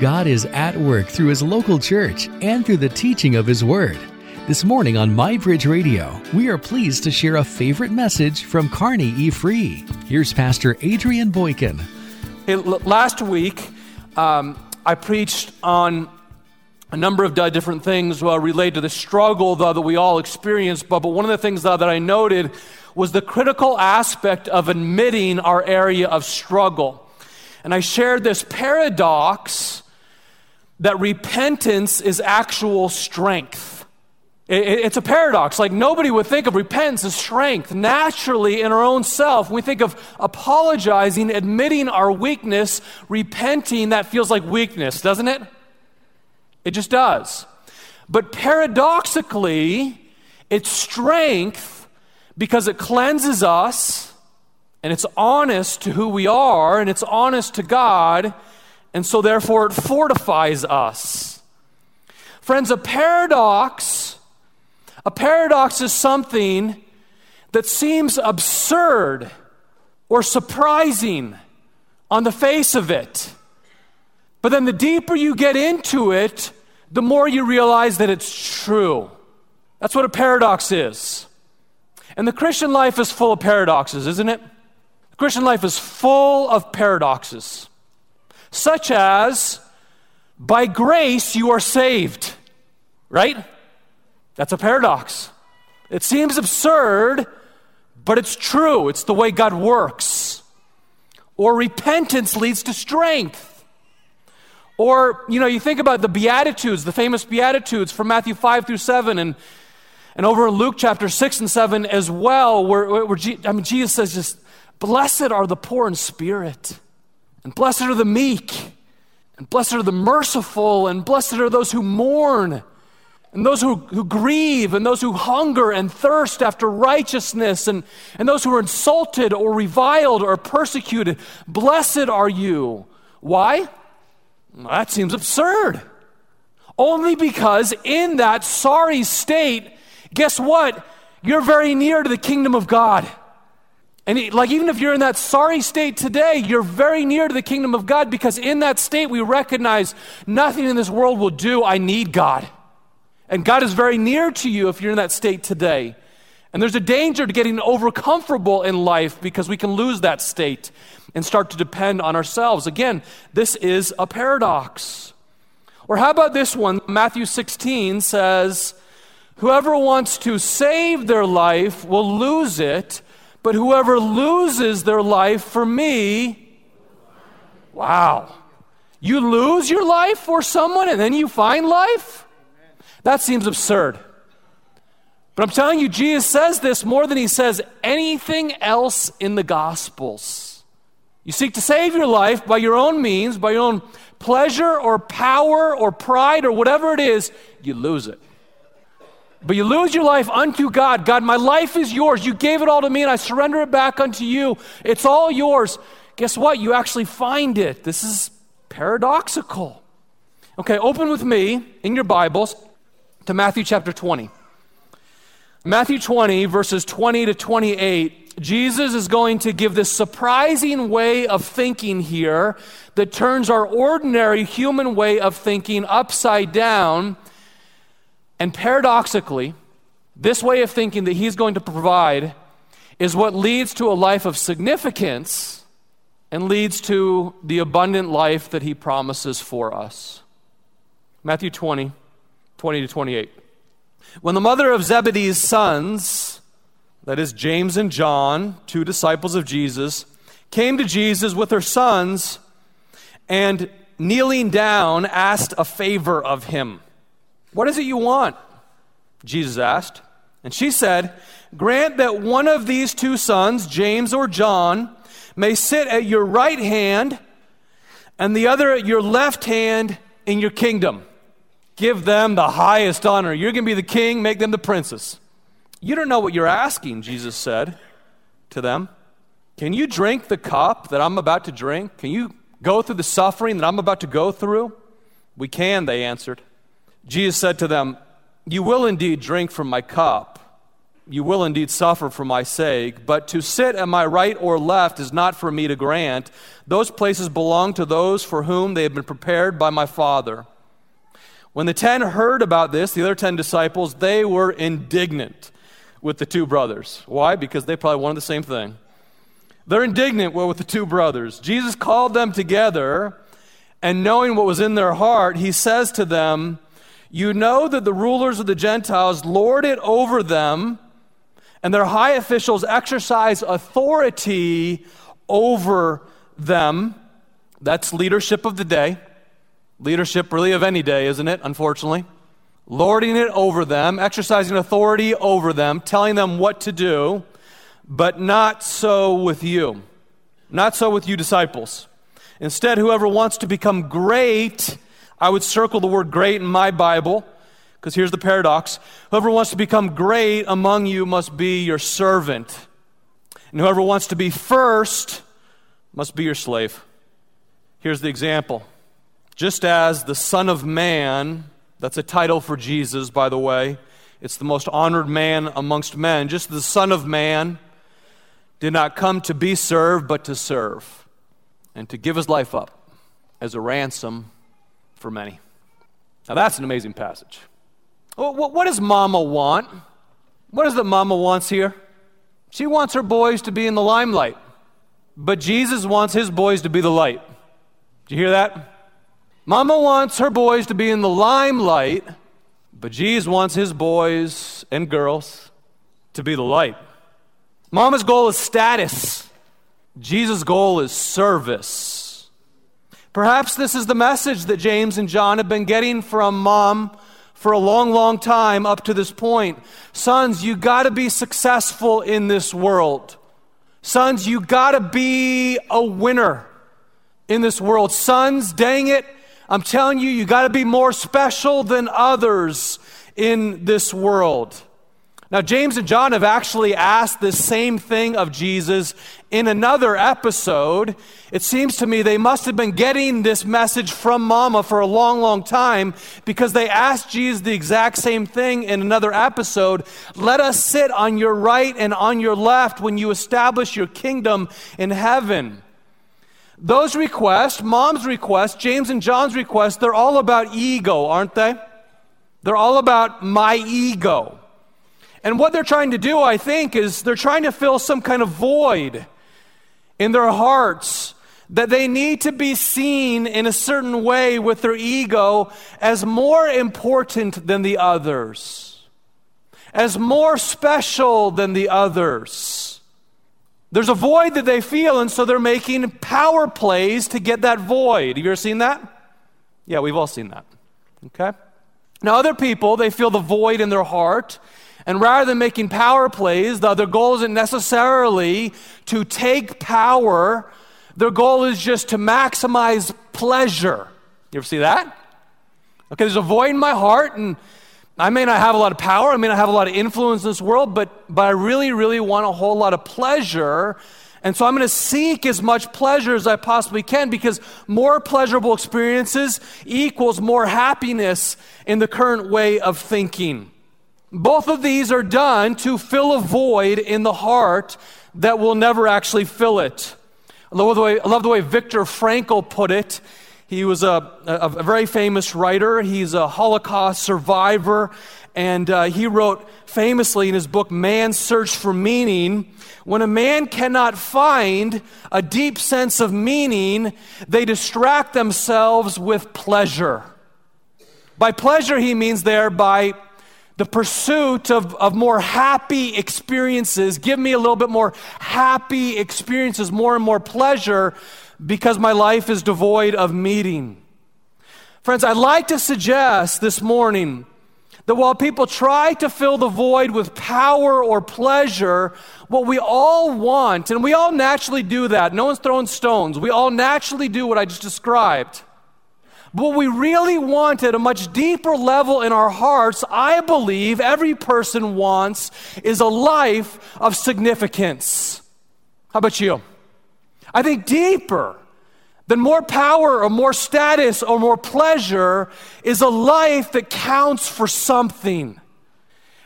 God is at work through His local church and through the teaching of His Word. This morning on MyBridge Radio, we are pleased to share a favorite message from Kearney E-Free. Here's Pastor Adrian Boykin. Last week, I preached on a number of different things related to the struggle that we all experience, but one of the things that I noted was the critical aspect of admitting our area of struggle. And I shared this paradox that repentance is actual strength. It's a paradox. Like, nobody would think of repentance as strength. Naturally, in our own self, we think of apologizing, admitting our weakness, repenting. That feels like weakness, doesn't it? It just does. But paradoxically, it's strength because it cleanses us, and it's honest to who we are, and it's honest to God, and so therefore it fortifies us. Friends, a paradox is something that seems absurd or surprising on the face of it. But then the deeper you get into it, the more you realize that it's true. That's what a paradox is. And the Christian life is full of paradoxes, isn't it? The Christian life is full of paradoxes, such as, by grace you are saved, right? That's a paradox. It seems absurd, but it's true. It's the way God works. Or repentance leads to strength. Or, you think about the Beatitudes, the famous Beatitudes from Matthew 5 through 7 and over in Luke chapter 6 and 7 as well, where Jesus says just, blessed are the poor in spirit, and blessed are the meek, and blessed are the merciful, and blessed are those who mourn, and those who grieve, and those who hunger and thirst after righteousness, and those who are insulted or reviled or persecuted. Blessed are you. Why? Well, that seems absurd. Only because in that sorry state, guess what? You're very near to the kingdom of God. And even if you're in that sorry state today, you're very near to the kingdom of God, because in that state we recognize nothing in this world will do. I need God. And God is very near to you if you're in that state today. And there's a danger to getting overcomfortable in life, because we can lose that state and start to depend on ourselves. Again, this is a paradox. Or how about this one? Matthew 16 says, whoever wants to save their life will lose it, but whoever loses their life for me... Wow. You lose your life for someone and then you find life? That seems absurd. But I'm telling you, Jesus says this more than he says anything else in the Gospels. You seek to save your life by your own means, by your own pleasure or power or pride or whatever it is, you lose it. But you lose your life unto God. God, my life is yours. You gave it all to me, and I surrender it back unto you. It's all yours. Guess what? You actually find it. This is paradoxical. Okay, open with me in your Bibles to Matthew chapter 20. Matthew 20, verses 20 to 28, Jesus is going to give this surprising way of thinking here that turns our ordinary human way of thinking upside down. And paradoxically, this way of thinking that he's going to provide is what leads to a life of significance and leads to the abundant life that he promises for us. Matthew 20, 20 to 28. When the mother of Zebedee's sons, that is James and John, two disciples of Jesus, came to Jesus with her sons and kneeling down asked a favor of him. What is it you want? Jesus asked. And she said, grant that one of these two sons, James or John, may sit at your right hand and the other at your left hand in your kingdom. Give them the highest honor. You're going to be the king, make them the princes. You don't know what you're asking, Jesus said to them. Can you drink the cup that I'm about to drink? Can you go through the suffering that I'm about to go through? We can, they answered. Jesus said to them, you will indeed drink from my cup, you will indeed suffer for my sake, but to sit at my right or left is not for me to grant. Those places belong to those for whom they have been prepared by my Father." When the 10 heard about this, the other 10 disciples, they were indignant with the two brothers. Why? Because they probably wanted the same thing. They're indignant with the two brothers. Jesus called them together, and knowing what was in their heart, he says to them, "You know that the rulers of the Gentiles lord it over them, and their high officials exercise authority over them." That's leadership of the day. Leadership really of any day, isn't it, unfortunately? Lording it over them, exercising authority over them, telling them what to do, but not so with you. Not so with you disciples. Instead, whoever wants to become great, I would circle the word great in my Bible, because here's the paradox. Whoever wants to become great among you must be your servant. And whoever wants to be first must be your slave. Here's the example. Just as the Son of Man, that's a title for Jesus, by the way. It's the most honored man amongst men. Just the Son of Man did not come to be served, but to serve and to give his life up as a ransom for many. Now that's an amazing passage. What does Mama want? What is it Mama wants here? She wants her boys to be in the limelight, but Jesus wants his boys to be the light. Did you hear that? Mama wants her boys to be in the limelight, but Jesus wants his boys and girls to be the light. Mama's goal is status. Jesus' goal is service. Perhaps this is the message that James and John have been getting from Mom for a long, long time up to this point. Sons, you got to be successful in this world. Sons, you got to be a winner in this world. Sons, dang it, I'm telling you, you got to be more special than others in this world. Now, James and John have actually asked this same thing of Jesus in another episode. It seems to me they must have been getting this message from Mama for a long, long time, because they asked Jesus the exact same thing in another episode. Let us sit on your right and on your left when you establish your kingdom in heaven. Those requests, Mom's request, James and John's request, they're all about ego, aren't they? They're all about my ego. And what they're trying to do, I think, is they're trying to fill some kind of void in their hearts that they need to be seen in a certain way with their ego as more important than the others, as more special than the others. There's a void that they feel, and so they're making power plays to get that void. Have you ever seen that? Yeah, we've all seen that. Okay? Now, other people, they feel the void in their heart, and rather than making power plays, their goal isn't necessarily to take power. Their goal is just to maximize pleasure. You ever see that? Okay, there's a void in my heart, and I may not have a lot of power, I may not have a lot of influence in this world, but I really, really want a whole lot of pleasure, and so I'm going to seek as much pleasure as I possibly can, because more pleasurable experiences equals more happiness in the current way of thinking. Both of these are done to fill a void in the heart that will never actually fill it. I love the way Viktor Frankl put it. He was a very famous writer. He's a Holocaust survivor, and he wrote famously in his book, Man's Search for Meaning, "When a man cannot find a deep sense of meaning, they distract themselves with pleasure." By pleasure, he means there by the pursuit of more happy experiences. Give me a little bit more happy experiences, more and more pleasure, because my life is devoid of meaning. Friends, I'd like to suggest this morning that while people try to fill the void with power or pleasure, what we all want, and we all naturally do that. No one's throwing stones. We all naturally do what I just described. But what we really want at a much deeper level in our hearts, I believe every person wants, is a life of significance. How about you? I think deeper than more power or more status or more pleasure is a life that counts for something.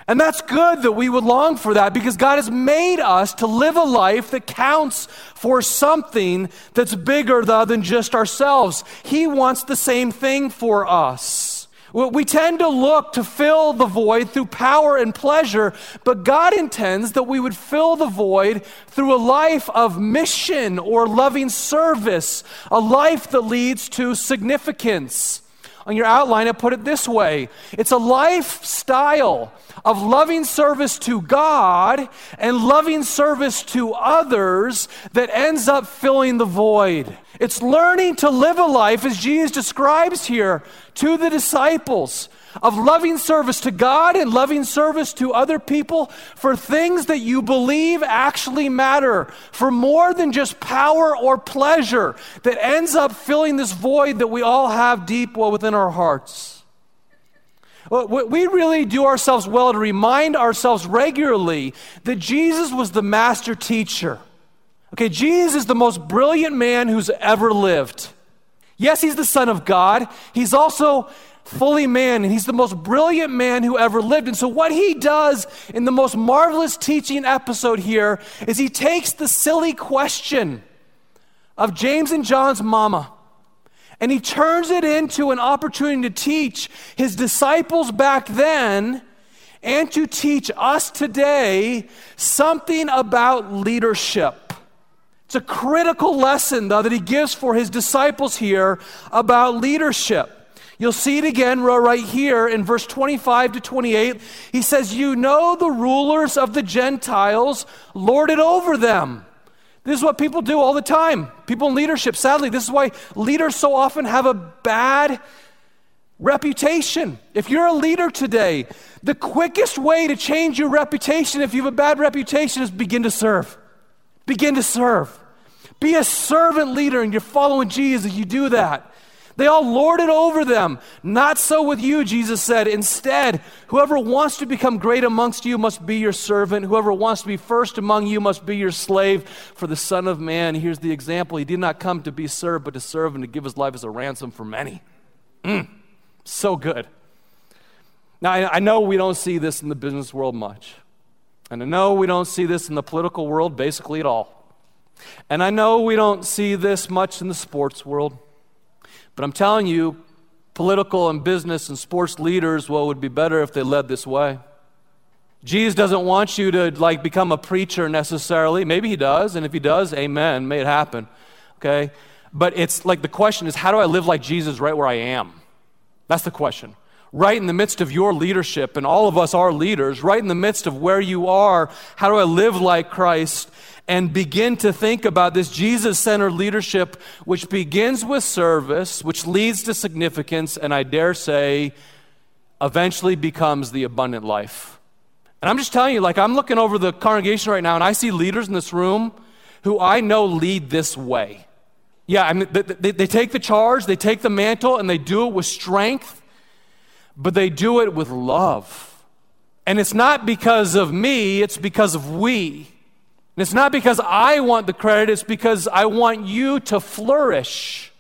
And that's good that we would long for that, because God has made us to live a life that counts for something that's bigger than just ourselves. He wants the same thing for us. We tend to look to fill the void through power and pleasure, but God intends that we would fill the void through a life of mission or loving service, a life that leads to significance. On your outline, I put it this way. It's a lifestyle of loving service to God and loving service to others that ends up filling the void. It's learning to live a life, as Jesus describes here to the disciples, of loving service to God and loving service to other people for things that you believe actually matter, for more than just power or pleasure that ends up filling this void that we all have deep within our hearts. We really do ourselves well to remind ourselves regularly that Jesus was the master teacher. Okay, Jesus is the most brilliant man who's ever lived. Yes, he's the Son of God. He's also fully man, and he's the most brilliant man who ever lived. And so what he does in the most marvelous teaching episode here is he takes the silly question of James and John's mama, and he turns it into an opportunity to teach his disciples back then and to teach us today something about leadership. It's a critical lesson, though, that he gives for his disciples here about leadership. You'll see it again right here in verse 25 to 28. He says, "You know the rulers of the Gentiles lord it over them." This is what people do all the time. People in leadership, sadly, this is why leaders so often have a bad reputation. If you're a leader today, the quickest way to change your reputation if you have a bad reputation is begin to serve. Begin to serve. Be a servant leader, and you're following Jesus. You do that. They all lord it over them. Not so with you, Jesus said. Instead, whoever wants to become great amongst you must be your servant. Whoever wants to be first among you must be your slave. For the Son of Man, here's the example. He did not come to be served, but to serve and to give his life as a ransom for many. So good. Now, I know we don't see this in the business world much. And I know we don't see this in the political world basically at all. And I know we don't see this much in the sports world. But I'm telling you, political and business and sports leaders, well, it would be better if they led this way. Jesus doesn't want you to become a preacher necessarily. Maybe he does, and if he does, amen, may it happen, okay? But it's the question is, how do I live like Jesus right where I am? That's the question. Right in the midst of your leadership, and all of us are leaders, right in the midst of where you are, how do I live like Christ? And begin to think about this Jesus-centered leadership, which begins with service, which leads to significance, and I dare say, eventually becomes the abundant life. And I'm just telling you, I'm looking over the congregation right now, and I see leaders in this room who I know lead this way. Yeah, they take the charge, they take the mantle, and they do it with strength, but they do it with love. And it's not because of me, it's because of we. And it's not because I want the credit, it's because I want you to flourish.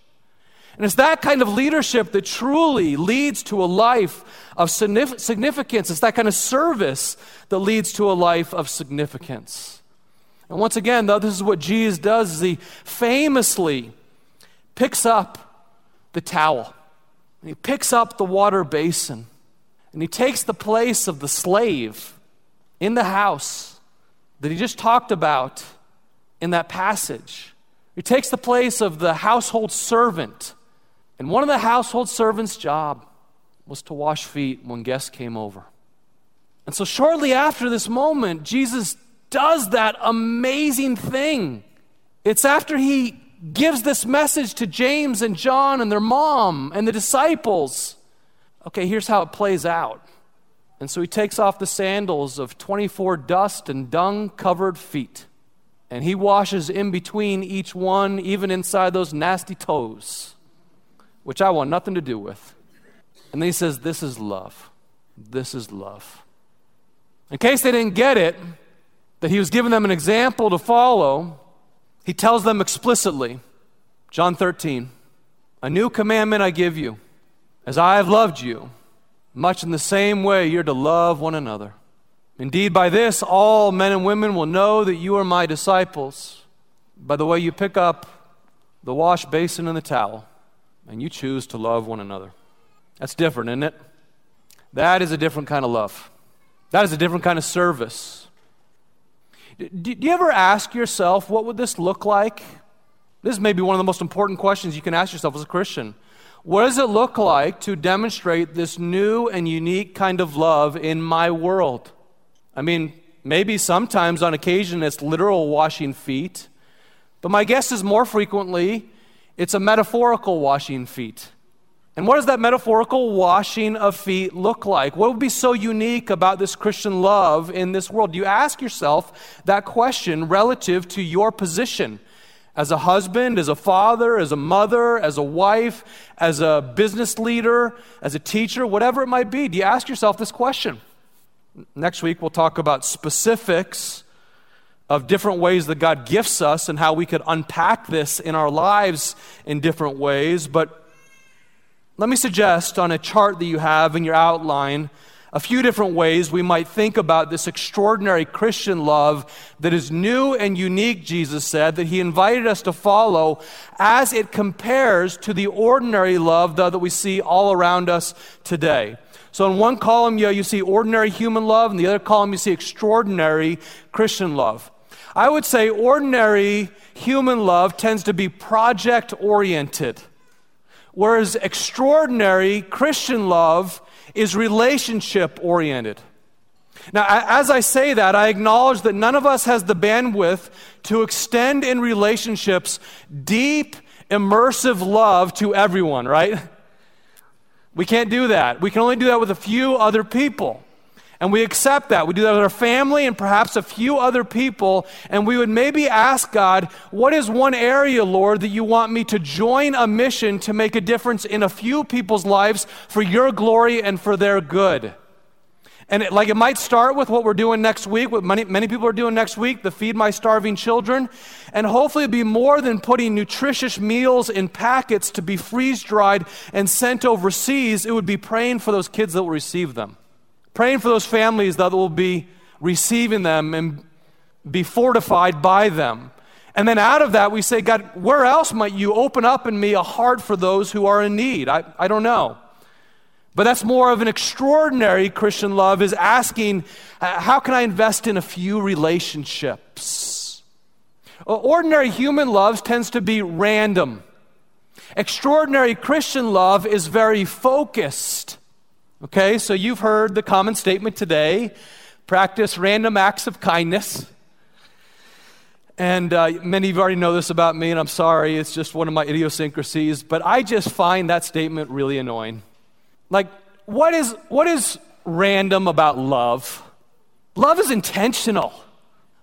And it's that kind of leadership that truly leads to a life of significance. It's that kind of service that leads to a life of significance. And once again, though, this is what Jesus does, is he famously picks up the towel. And he picks up the water basin. And he takes the place of the slave in the house that he just talked about in that passage. He takes the place of the household servant. And one of the household servants' job was to wash feet when guests came over. And so shortly after this moment, Jesus does that amazing thing. It's after he gives this message to James and John and their mom and the disciples. Okay, here's how it plays out. And so he takes off the sandals of 24 dust and dung-covered feet. And he washes in between each one, even inside those nasty toes, which I want nothing to do with. And then he says, this is love. This is love. In case they didn't get it, that he was giving them an example to follow, he tells them explicitly, John 13, "A new commandment I give you, as I have loved you, much in the same way, you're to love one another. Indeed, by this, all men and women will know that you are my disciples, by the way you pick up the wash basin and the towel, and you choose to love one another. That's different, isn't it? That is a different kind of love. That is a different kind of service. Do you ever ask yourself, what would this look like? This may be one of the most important questions you can ask yourself as a Christian. What does it look like to demonstrate this new and unique kind of love in my world? I mean, maybe sometimes on occasion it's literal washing feet, but my guess is more frequently it's a metaphorical washing feet. And what does that metaphorical washing of feet look like? What would be so unique about this Christian love in this world? Do you ask yourself that question relative to your position as a husband, as a father, as a mother, as a wife, as a business leader, as a teacher, whatever it might be? Do you ask yourself this question? Next week, we'll talk about specifics of different ways that God gifts us and how we could unpack this in our lives in different ways. But let me suggest on a chart that you have in your outline a few different ways we might think about this extraordinary Christian love that is new and unique, Jesus said, that he invited us to follow as it compares to the ordinary love that we see all around us today. So in one column, you see ordinary human love, and the other column you see extraordinary Christian love. I would say ordinary human love tends to be project-oriented, whereas extraordinary Christian love is relationship-oriented. Now, as I say that, I acknowledge that none of us has the bandwidth to extend in relationships deep, immersive love to everyone, right? We can't do that. We can only do that with a few other people. And we accept that. We do that with our family and perhaps a few other people. And we would maybe ask God, what is one area, Lord, that you want me to join a mission to make a difference in a few people's lives for your glory and for their good? And it might start with what we're doing next week, what many people are doing next week, the Feed My Starving Children, and hopefully it'd be more than putting nutritious meals in packets to be freeze-dried and sent overseas. It would be praying for those kids that will receive them. Praying for those families that will be receiving them and be fortified by them. And then out of that, we say, God, where else might you open up in me a heart for those who are in need? I don't know. But that's more of an extraordinary Christian love, is asking, how can I invest in a few relationships? Ordinary human love tends to be random. Extraordinary Christian love is very focused. Okay, so you've heard the common statement today, practice random acts of kindness. And many of you already know this about me, and I'm sorry, it's just one of my idiosyncrasies, but I just find that statement really annoying. Like, what is random about love? Love is intentional.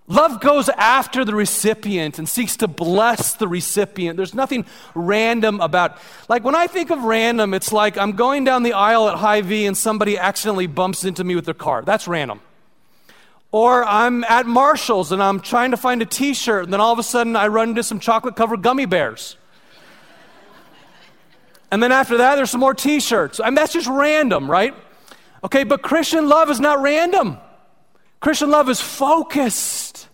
Love goes after the recipient and seeks to bless the recipient. There's nothing random about. Like when I think of random, it's like I'm going down the aisle at Hy-Vee and somebody accidentally bumps into me with their car. That's random. Or I'm at Marshall's and I'm trying to find a t-shirt and then all of a sudden I run into some chocolate-covered gummy bears. And then after that, there's some more t-shirts. I mean, that's just random, right? Okay, but Christian love is not random. Christian love is focused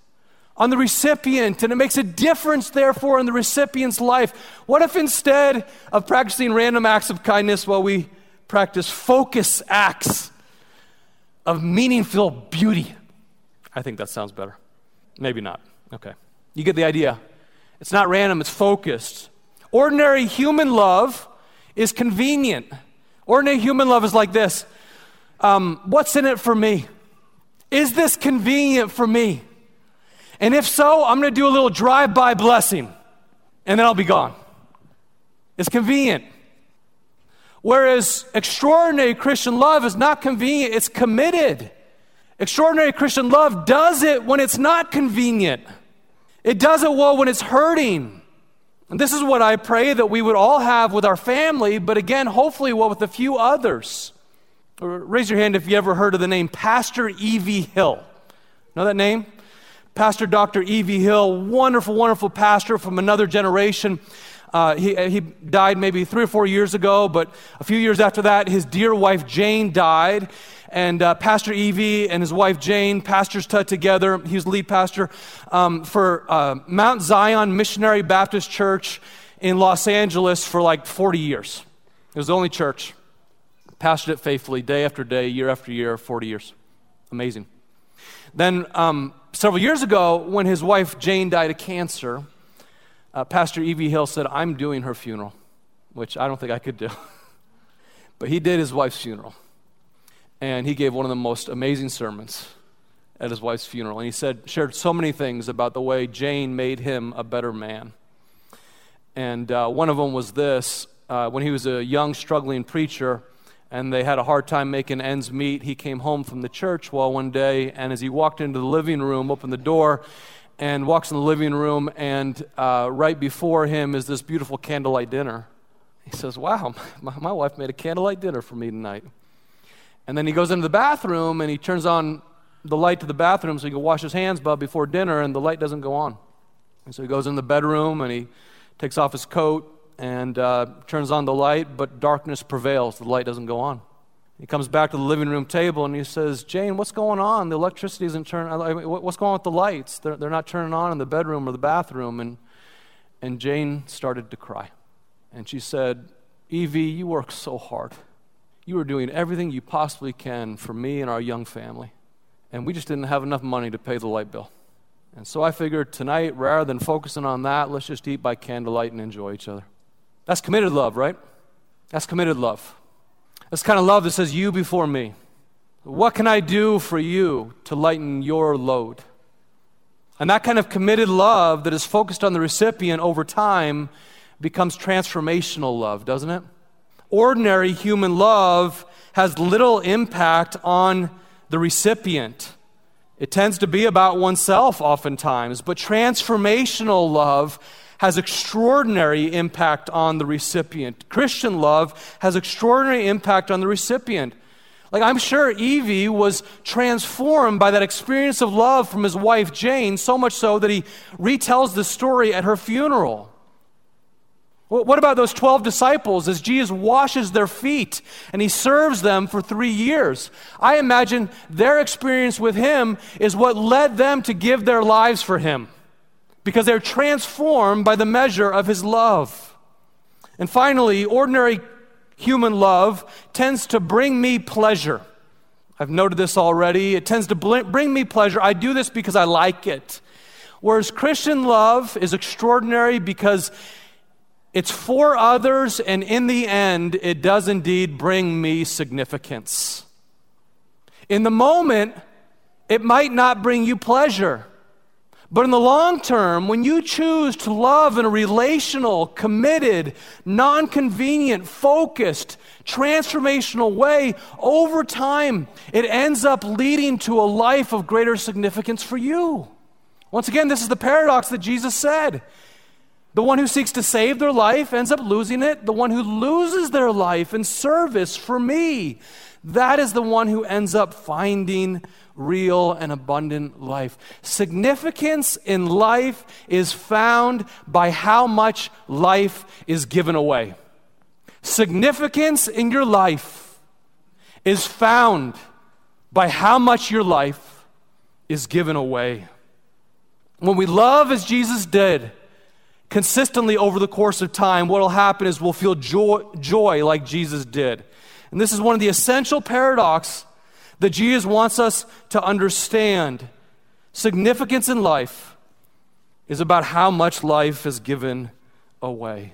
on the recipient, and it makes a difference, therefore, in the recipient's life. What if instead of practicing random acts of kindness, we practice focus acts of meaningful beauty? I think that sounds better. Maybe not. Okay. You get the idea. It's not random, it's focused. Ordinary human love is convenient. Ordinary human love is like this. What's in it for me? Is this convenient for me? And if so, I'm going to do a little drive-by blessing, and then I'll be gone. It's convenient. Whereas extraordinary Christian love is not convenient, it's committed. Extraordinary Christian love does it when it's not convenient. It does it well when it's hurting. And this is what I pray that we would all have with our family, but again, hopefully well with a few others. Raise your hand if you ever heard of the name Pastor E.V. Hill. Know that name? Pastor Dr. E.V. Hill, wonderful, wonderful pastor from another generation. He died maybe 3 or 4 years ago, but a few years after that, his dear wife Jane died, and Pastor E.V. and his wife Jane pastors together. He was lead pastor for Mount Zion Missionary Baptist Church in Los Angeles for like 40 years. It was the only church. Pastored it faithfully, day after day, year after year, 40 years. Amazing. Then several years ago, when his wife Jane died of cancer, Pastor E.V. Hill said, "I'm doing her funeral," which I don't think I could do. But he did his wife's funeral. And he gave one of the most amazing sermons at his wife's funeral. And he shared so many things about the way Jane made him a better man. And one of them was this. When he was a young, struggling preacher, and they had a hard time making ends meet, he came home from the church one day, and as he walked into the living room, opened the door, and walks in the living room, and right before him is this beautiful candlelight dinner. He says, "Wow, my wife made a candlelight dinner for me tonight." And then he goes into the bathroom, and he turns on the light to the bathroom so he can wash his hands before dinner, and the light doesn't go on. And so he goes in the bedroom, and he takes off his coat, and turns on the light, but darkness prevails. The light doesn't go on. He comes back to the living room table, and he says, "Jane, what's going on? The electricity isn't turning. What's going on with the lights? They're not turning on in the bedroom or the bathroom." And Jane started to cry. And she said, "Evie, you work so hard. You are doing everything you possibly can for me and our young family. And we just didn't have enough money to pay the light bill. And so I figured tonight, rather than focusing on that, let's just eat by candlelight and enjoy each other." That's committed love, right? That's committed love. That's the kind of love that says, "You before me. What can I do for you to lighten your load?" And that kind of committed love that is focused on the recipient over time becomes transformational love, doesn't it? Ordinary human love has little impact on the recipient. It tends to be about oneself oftentimes, but transformational love has extraordinary impact on the recipient. Christian love has extraordinary impact on the recipient. Like, I'm sure Evie was transformed by that experience of love from his wife Jane, so much so that he retells the story at her funeral. What about those 12 disciples as Jesus washes their feet and he serves them for 3 years? I imagine their experience with him is what led them to give their lives for him, because they're transformed by the measure of his love. And finally, ordinary human love tends to bring me pleasure. I've noted this already. It tends to bring me pleasure. I do this because I like it. Whereas Christian love is extraordinary because it's for others, and in the end, it does indeed bring me significance. In the moment, it might not bring you pleasure. But in the long term, when you choose to love in a relational, committed, non-convenient, focused, transformational way, over time, it ends up leading to a life of greater significance for you. Once again, this is the paradox that Jesus said. The one who seeks to save their life ends up losing it. The one who loses their life in service for me, that is the one who ends up finding real and abundant life. Significance in life is found by how much life is given away. Significance in your life is found by how much your life is given away. When we love as Jesus did, consistently over the course of time, what will happen is we'll feel joy like Jesus did. And this is one of the essential paradoxes that Jesus wants us to understand. Significance in life is about how much life is given away.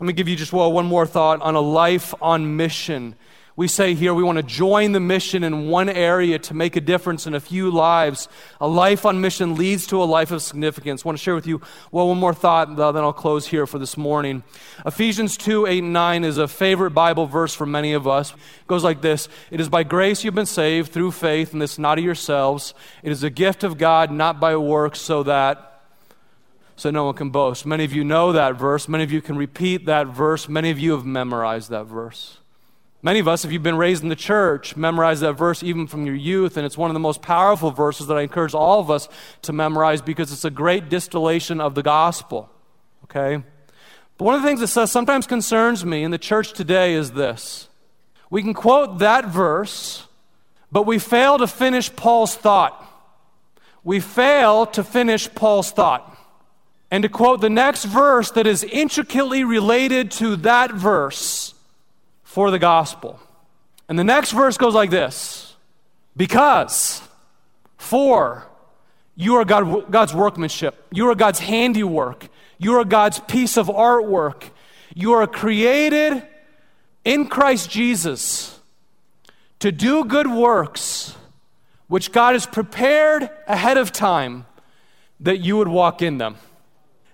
Let me give you just one more thought on a life on mission. We say here we want to join the mission in one area to make a difference in a few lives. A life on mission leads to a life of significance. I want to share with you one more thought, and then I'll close here for this morning. Ephesians 2:8-9 is a favorite Bible verse for many of us. It goes like this: "It is by grace you've been saved through faith, and this not of yourselves. It is a gift of God, not by works, so no one can boast." Many of you know that verse. Many of you can repeat that verse. Many of you have memorized that verse. Many of us, if you've been raised in the church, memorize that verse even from your youth, and it's one of the most powerful verses that I encourage all of us to memorize because it's a great distillation of the gospel, okay? But one of the things that sometimes concerns me in the church today is this. We can quote that verse, but we fail to finish Paul's thought. We fail to finish Paul's thought. And to quote the next verse that is intricately related to that verse for the gospel. And the next verse goes like this. Because, for, you are God's workmanship. You are God's handiwork. You are God's piece of artwork. You are created in Christ Jesus to do good works which God has prepared ahead of time that you would walk in them.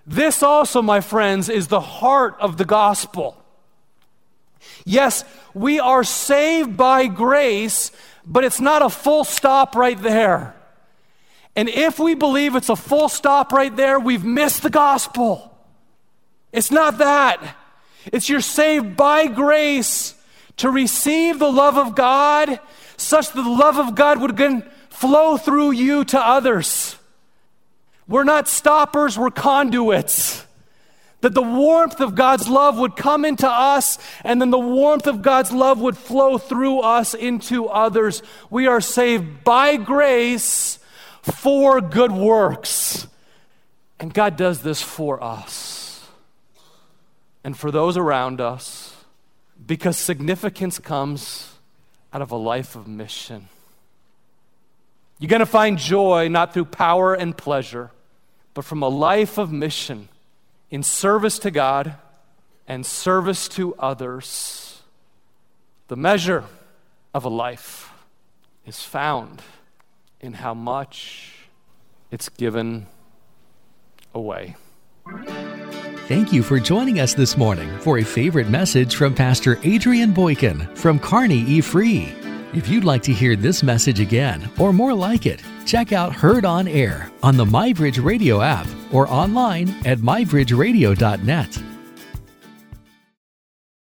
This also, my friends, is the heart of the gospel. Yes, we are saved by grace, but it's not a full stop right there. And if we believe it's a full stop right there, we've missed the gospel. It's not that. It's you're saved by grace to receive the love of God such that the love of God would again flow through you to others. We're not stoppers, we're conduits. That the warmth of God's love would come into us, and then the warmth of God's love would flow through us into others. We are saved by grace for good works. And God does this for us and for those around us, because significance comes out of a life of mission. You're going to find joy not through power and pleasure, but from a life of mission in service to God and service to others. The measure of a life is found in how much it's given away. Thank you for joining us this morning for a favorite message from Pastor Adrian Boykin from Kearney E-Free. If you'd like to hear this message again or more like it, check out Heard on Air on the MyBridge Radio app or online at mybridgeradio.net.